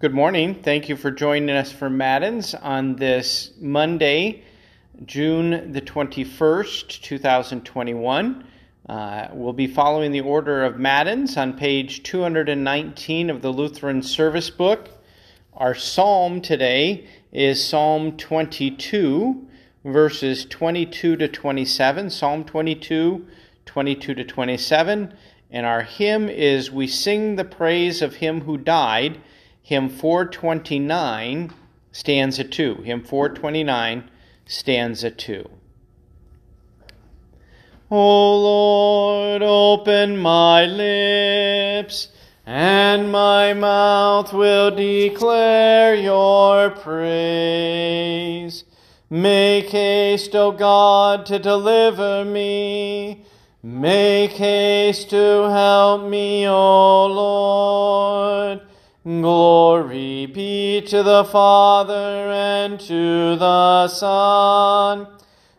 Good morning. Thank you for joining us for Matins on this Monday, June the 21st, 2021. We'll be following the order of Matins on page 219 of the Lutheran Service Book. Our psalm today is Psalm 22, verses 22 to 27. Psalm 22, 22 to 27. And our hymn is We Sing the Praise of Him Who Died, Hymn 429, stanza 2. Hymn 429, stanza 2. O Lord, open my lips, and my mouth will declare your praise. Make haste, O God, to deliver me. Make haste to help me, O Lord. Glory be to the Father, and to the Son,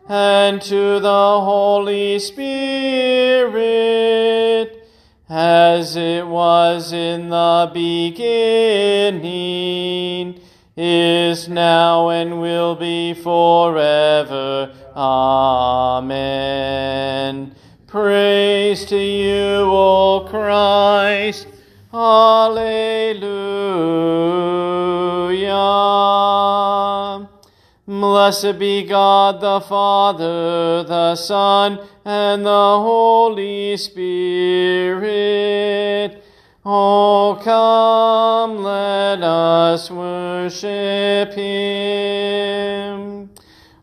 and to the Holy Spirit, as it was in the beginning, is now, and will be forever. Amen. Praise to you, O Christ. Alleluia. Blessed be God the Father, the Son, and the Holy Spirit. Oh, come, let us worship Him.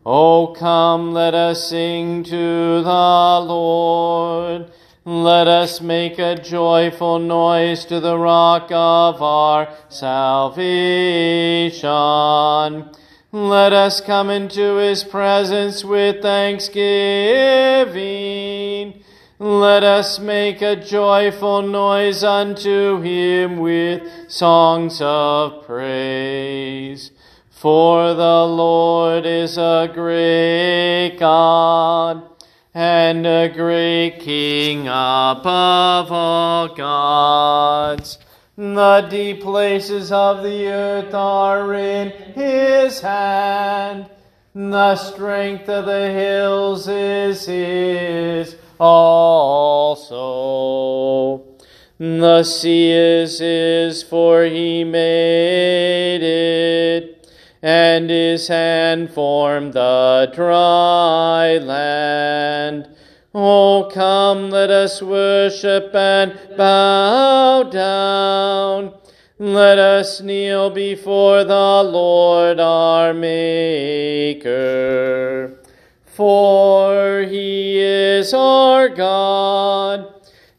Oh, come, let us sing to the Lord. Let us make a joyful noise to the rock of our salvation. Let us come into his presence with thanksgiving. Let us make a joyful noise unto him with songs of praise. For the Lord is a great God, and a great King above all gods. The deep places of the earth are in his hand. The strength of the hills is his also. The sea is his, for he made it, and his hand formed the dry land. O come, let us worship and bow down. Let us kneel before the Lord our Maker. For he is our God,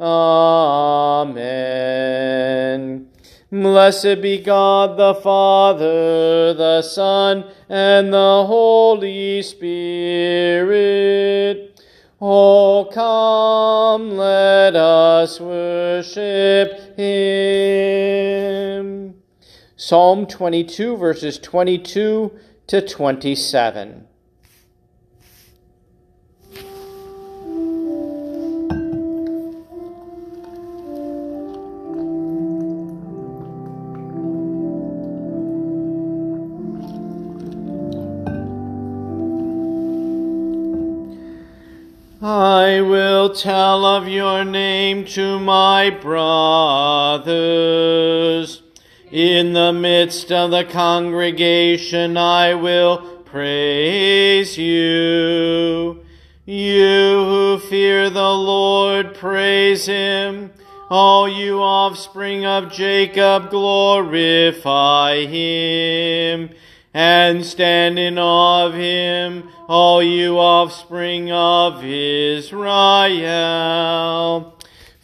Amen. Blessed be God the Father, the Son, and the Holy Spirit. Oh, come, let us worship him. Psalm 22, verses 22 to 27. I will tell of your name to my brothers. In the midst of the congregation I will praise you. You who fear the Lord, praise him. All you offspring of Jacob, glorify him. And stand in awe of him, all you offspring of Israel.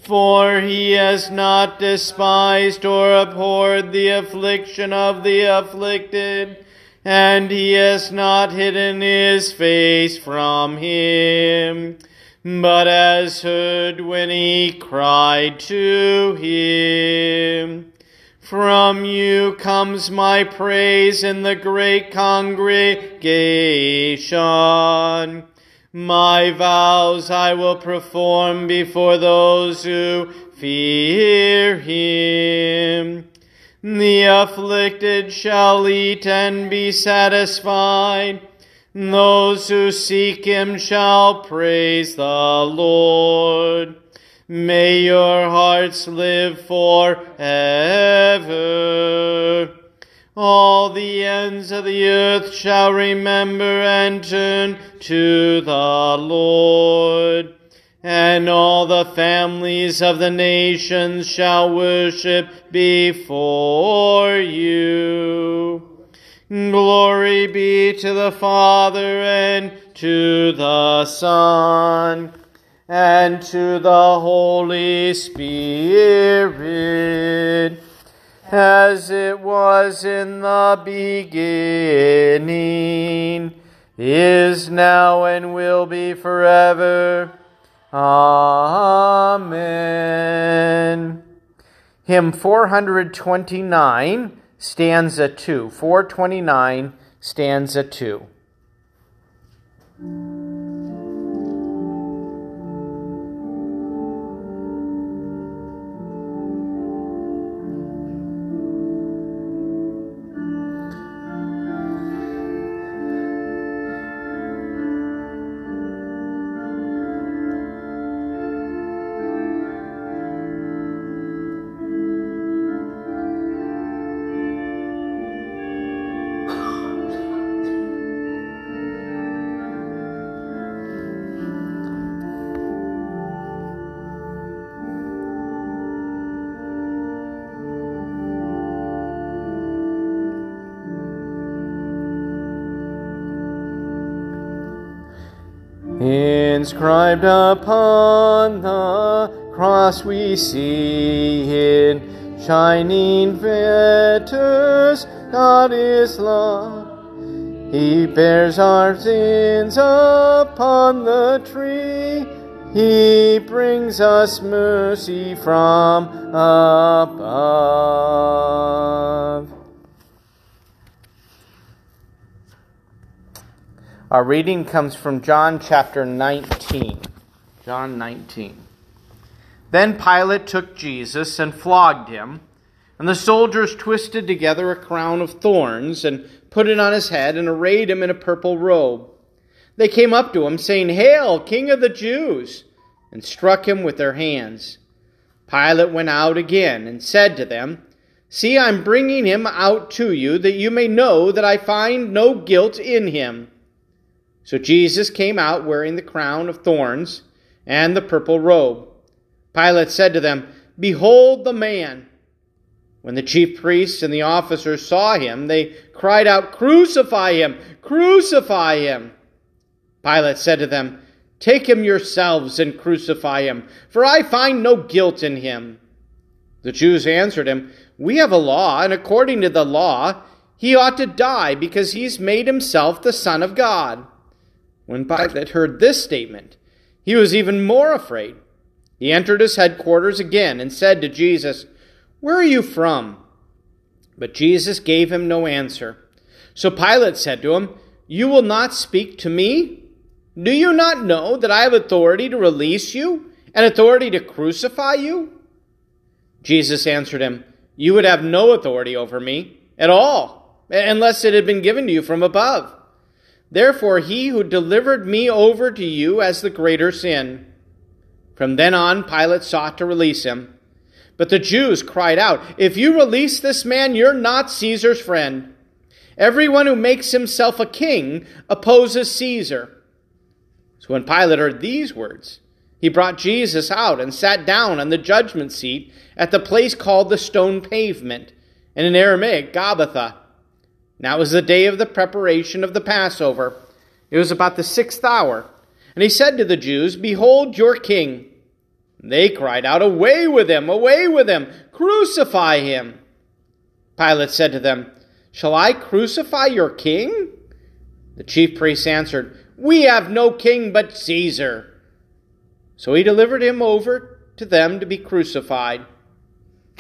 For he has not despised or abhorred the affliction of the afflicted, and he has not hidden his face from him, but has heard when he cried to him. From you comes my praise in the great congregation. My vows I will perform before those who fear him. The afflicted shall eat and be satisfied. Those who seek him shall praise the Lord. May your hearts live forever. All the ends of the earth shall remember and turn to the Lord, and all the families of the nations shall worship before you. Glory be to the Father, and to the Son, and to the Holy Spirit, as it was in the beginning, is now, and will be forever. Amen. Hymn 429, stanza 2. 429, stanza 2. Inscribed upon the cross we see in shining fetters God is love. He bears our sins upon the tree. He brings us mercy from above. Our reading comes from John chapter 19. John 19. Then Pilate took Jesus and flogged him, and the soldiers twisted together a crown of thorns and put it on his head and arrayed him in a purple robe. They came up to him, saying, "Hail, King of the Jews!" and struck him with their hands. Pilate went out again and said to them, "See, I'm bringing him out to you, that you may know that I find no guilt in him." So Jesus came out wearing the crown of thorns and the purple robe. Pilate said to them, "Behold the man." When the chief priests and the officers saw him, they cried out, "Crucify him! Crucify him!" Pilate said to them, "Take him yourselves and crucify him, for I find no guilt in him." The Jews answered him, "We have a law, and according to the law, he ought to die because he's made himself the Son of God." When Pilate heard this statement, he was even more afraid. He entered his headquarters again and said to Jesus, "Where are you from?" But Jesus gave him no answer. So Pilate said to him, "You will not speak to me? Do you not know that I have authority to release you and authority to crucify you?" Jesus answered him, "You would have no authority over me at all, unless it had been given to you from above. Therefore, he who delivered me over to you has the greater sin." From then on, Pilate sought to release him. But the Jews cried out, "If you release this man, you're not Caesar's friend. Everyone who makes himself a king opposes Caesar." So when Pilate heard these words, he brought Jesus out and sat down on the judgment seat at the place called the Stone Pavement, and in Aramaic, Gabbatha. Now it was the day of the preparation of the Passover. It was about the 6th hour. And he said to the Jews, "Behold your king." They cried out, "Away with him! Away with him! Crucify him!" Pilate said to them, "Shall I crucify your king?" The chief priests answered, "We have no king but Caesar." So he delivered him over to them to be crucified.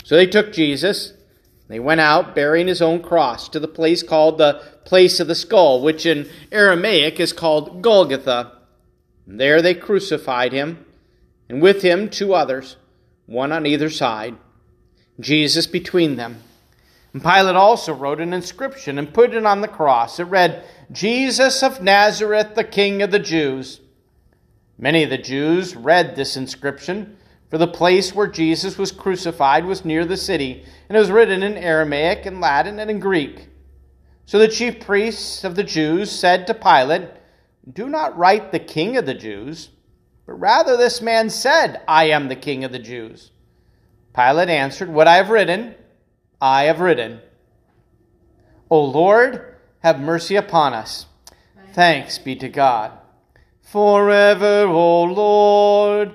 So they took Jesus. They went out, bearing his own cross, to the place called the Place of the Skull, which in Aramaic is called Golgotha. And there they crucified him, and with him 2 others, one on either side, Jesus between them. And Pilate also wrote an inscription and put it on the cross. It read, "Jesus of Nazareth, the King of the Jews." Many of the Jews read this inscription, for the place where Jesus was crucified was near the city, and it was written in Aramaic and Latin and in Greek. So the chief priests of the Jews said to Pilate, "Do not write the King of the Jews, but rather this man said, 'I am the King of the Jews.'" Pilate answered, "What I have written, I have written." O Lord, have mercy upon us. Thanks be to God. Forever, O Lord,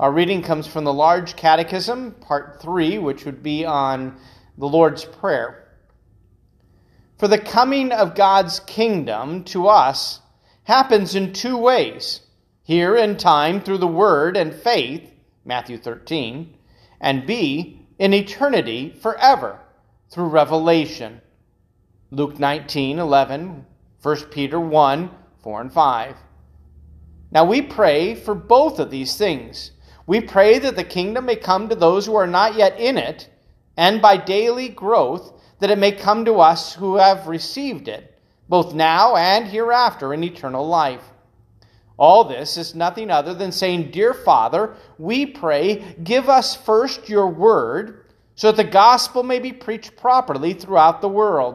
Our reading comes from the Large Catechism, Part 3, which would be on the Lord's Prayer. For the coming of God's kingdom to us happens in 2 ways, here in time through the Word and faith, Matthew 13, and B, in eternity forever, through revelation, Luke 19:11, 1 Peter 1:4-5. Now we pray for both of these things. We pray that the kingdom may come to those who are not yet in it, and by daily growth, that it may come to us who have received it, both now and hereafter in eternal life. All this is nothing other than saying, "Dear Father, we pray, give us first your word, so that the gospel may be preached properly throughout the world.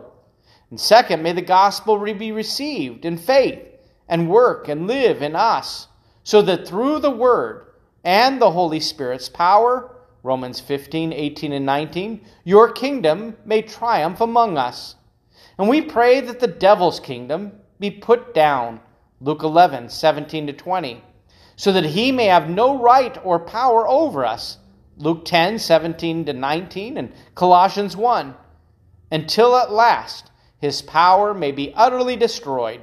And second, may the gospel be received in faith and work and live in us, so that through the word and the Holy Spirit's power," Romans 15:18-19, "your kingdom may triumph among us." And we pray that the devil's kingdom be put down, Luke 11:17-20, so that he may have no right or power over us, Luke 10:17-19 and Colossians 1, until at last his power may be utterly destroyed.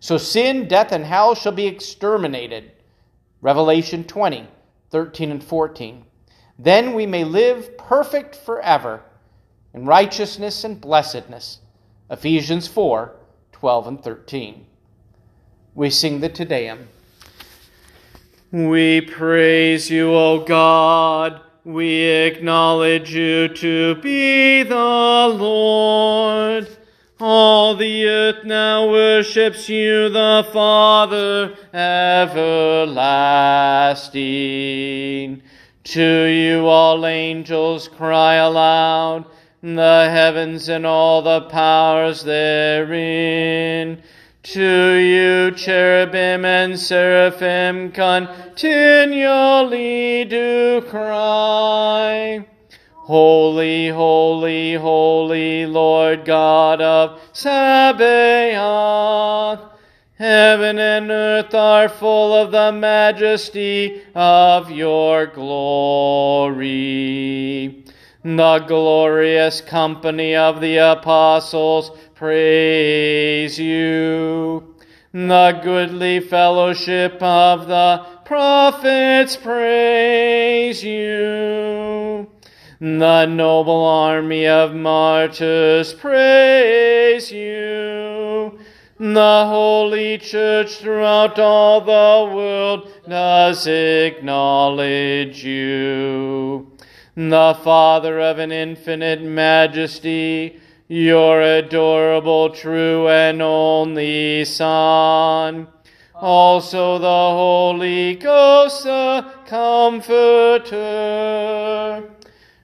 So sin, death, and hell shall be exterminated, Revelation 20:13-14. Then we may live perfect forever in righteousness and blessedness, Ephesians 4:12-13. We sing the Te Deum. We praise you, O God. We acknowledge you to be the Lord. All the earth now worships you, the Father everlasting. To you all angels cry aloud, the heavens and all the powers therein. To you, cherubim and seraphim, continually do cry, "Holy, holy, holy, Lord God of Sabaoth." Heaven and earth are full of the majesty of your glory. The glorious company of the apostles praise you. The goodly fellowship of the prophets praise you. The noble army of martyrs praise you. The Holy Church throughout all the world does acknowledge you. The Father of an infinite majesty, your adorable, true, and only Son, also the Holy Ghost, the Comforter.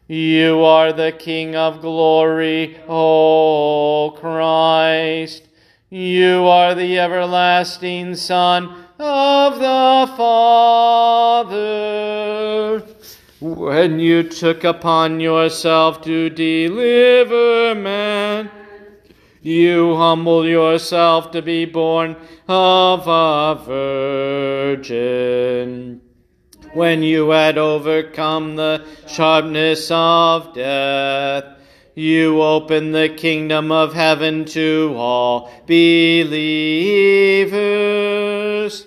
You are the King of glory, O Christ. You are the everlasting Son of the Father. When you took upon yourself to deliver man, you humbled yourself to be born of a virgin. When you had overcome the sharpness of death, you opened the kingdom of heaven to all believers.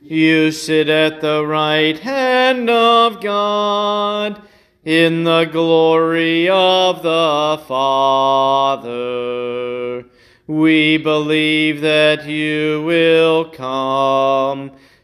You sit at the right hand of God in the glory of the Father. We believe that you will come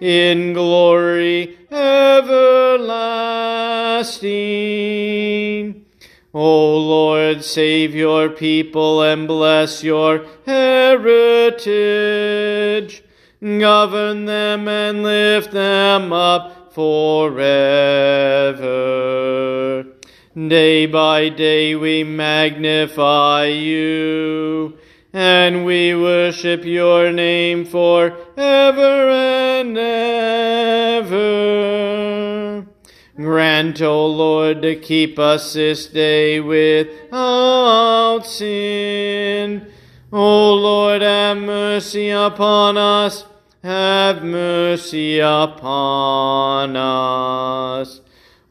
in glory everlasting. O Lord, save your people and bless your heritage. Govern them and lift them up forever. Day by day we magnify you, and we worship your name forever and ever. Grant, O Lord, to keep us this day without sin. O Lord, have mercy upon us. Have mercy upon us.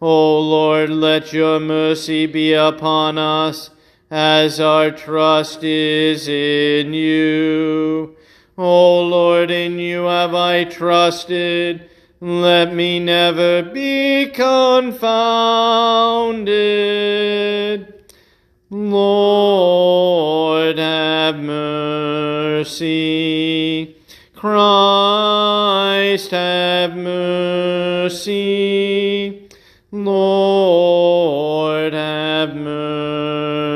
O Lord, let your mercy be upon us, as our trust is in you. O Lord, in you have I trusted. Let me never be confounded. Lord, have mercy. Christ, have mercy. Lord, have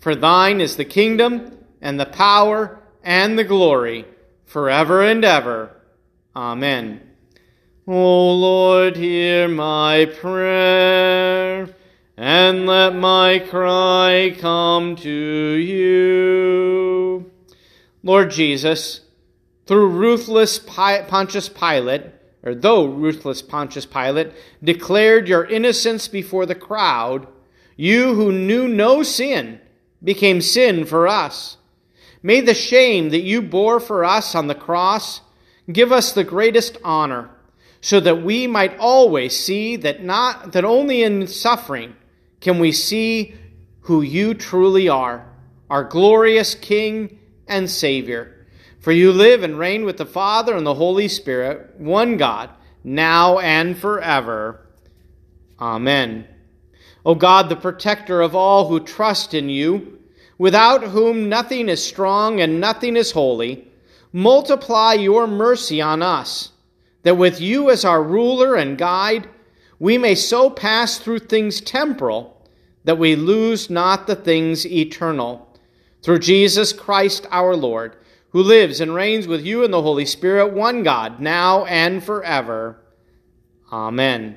For thine is the kingdom, and the power, and the glory, forever and ever. Amen. O Lord, hear my prayer, and let my cry come to you. Lord Jesus, though ruthless Pontius Pilate declared your innocence before the crowd, you who knew no sin became sin for us. May the shame that you bore for us on the cross give us the greatest honor, so that we might always see that only in suffering can we see who you truly are, our glorious King and Savior. For you live and reign with the Father and the Holy Spirit, one God, now and forever. Amen. O God, the protector of all who trust in you, without whom nothing is strong and nothing is holy, multiply your mercy on us, that with you as our ruler and guide, we may so pass through things temporal that we lose not the things eternal. Through Jesus Christ our Lord, who lives and reigns with you in the Holy Spirit, one God, now and forever. Amen.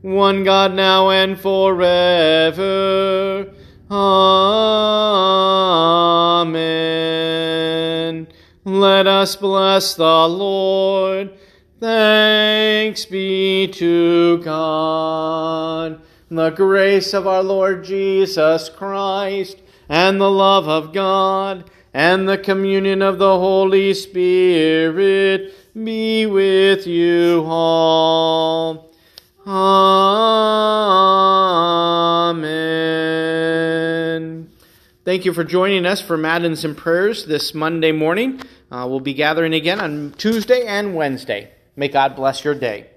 one God, now and forever. Amen. Let us bless the Lord. Thanks be to God. The grace of our Lord Jesus Christ, and the love of God, and the communion of the Holy Spirit be with you all. Amen. Thank you for joining us for Matins and Prayers this Monday morning. We'll be gathering again on Tuesday and Wednesday. May God bless your day.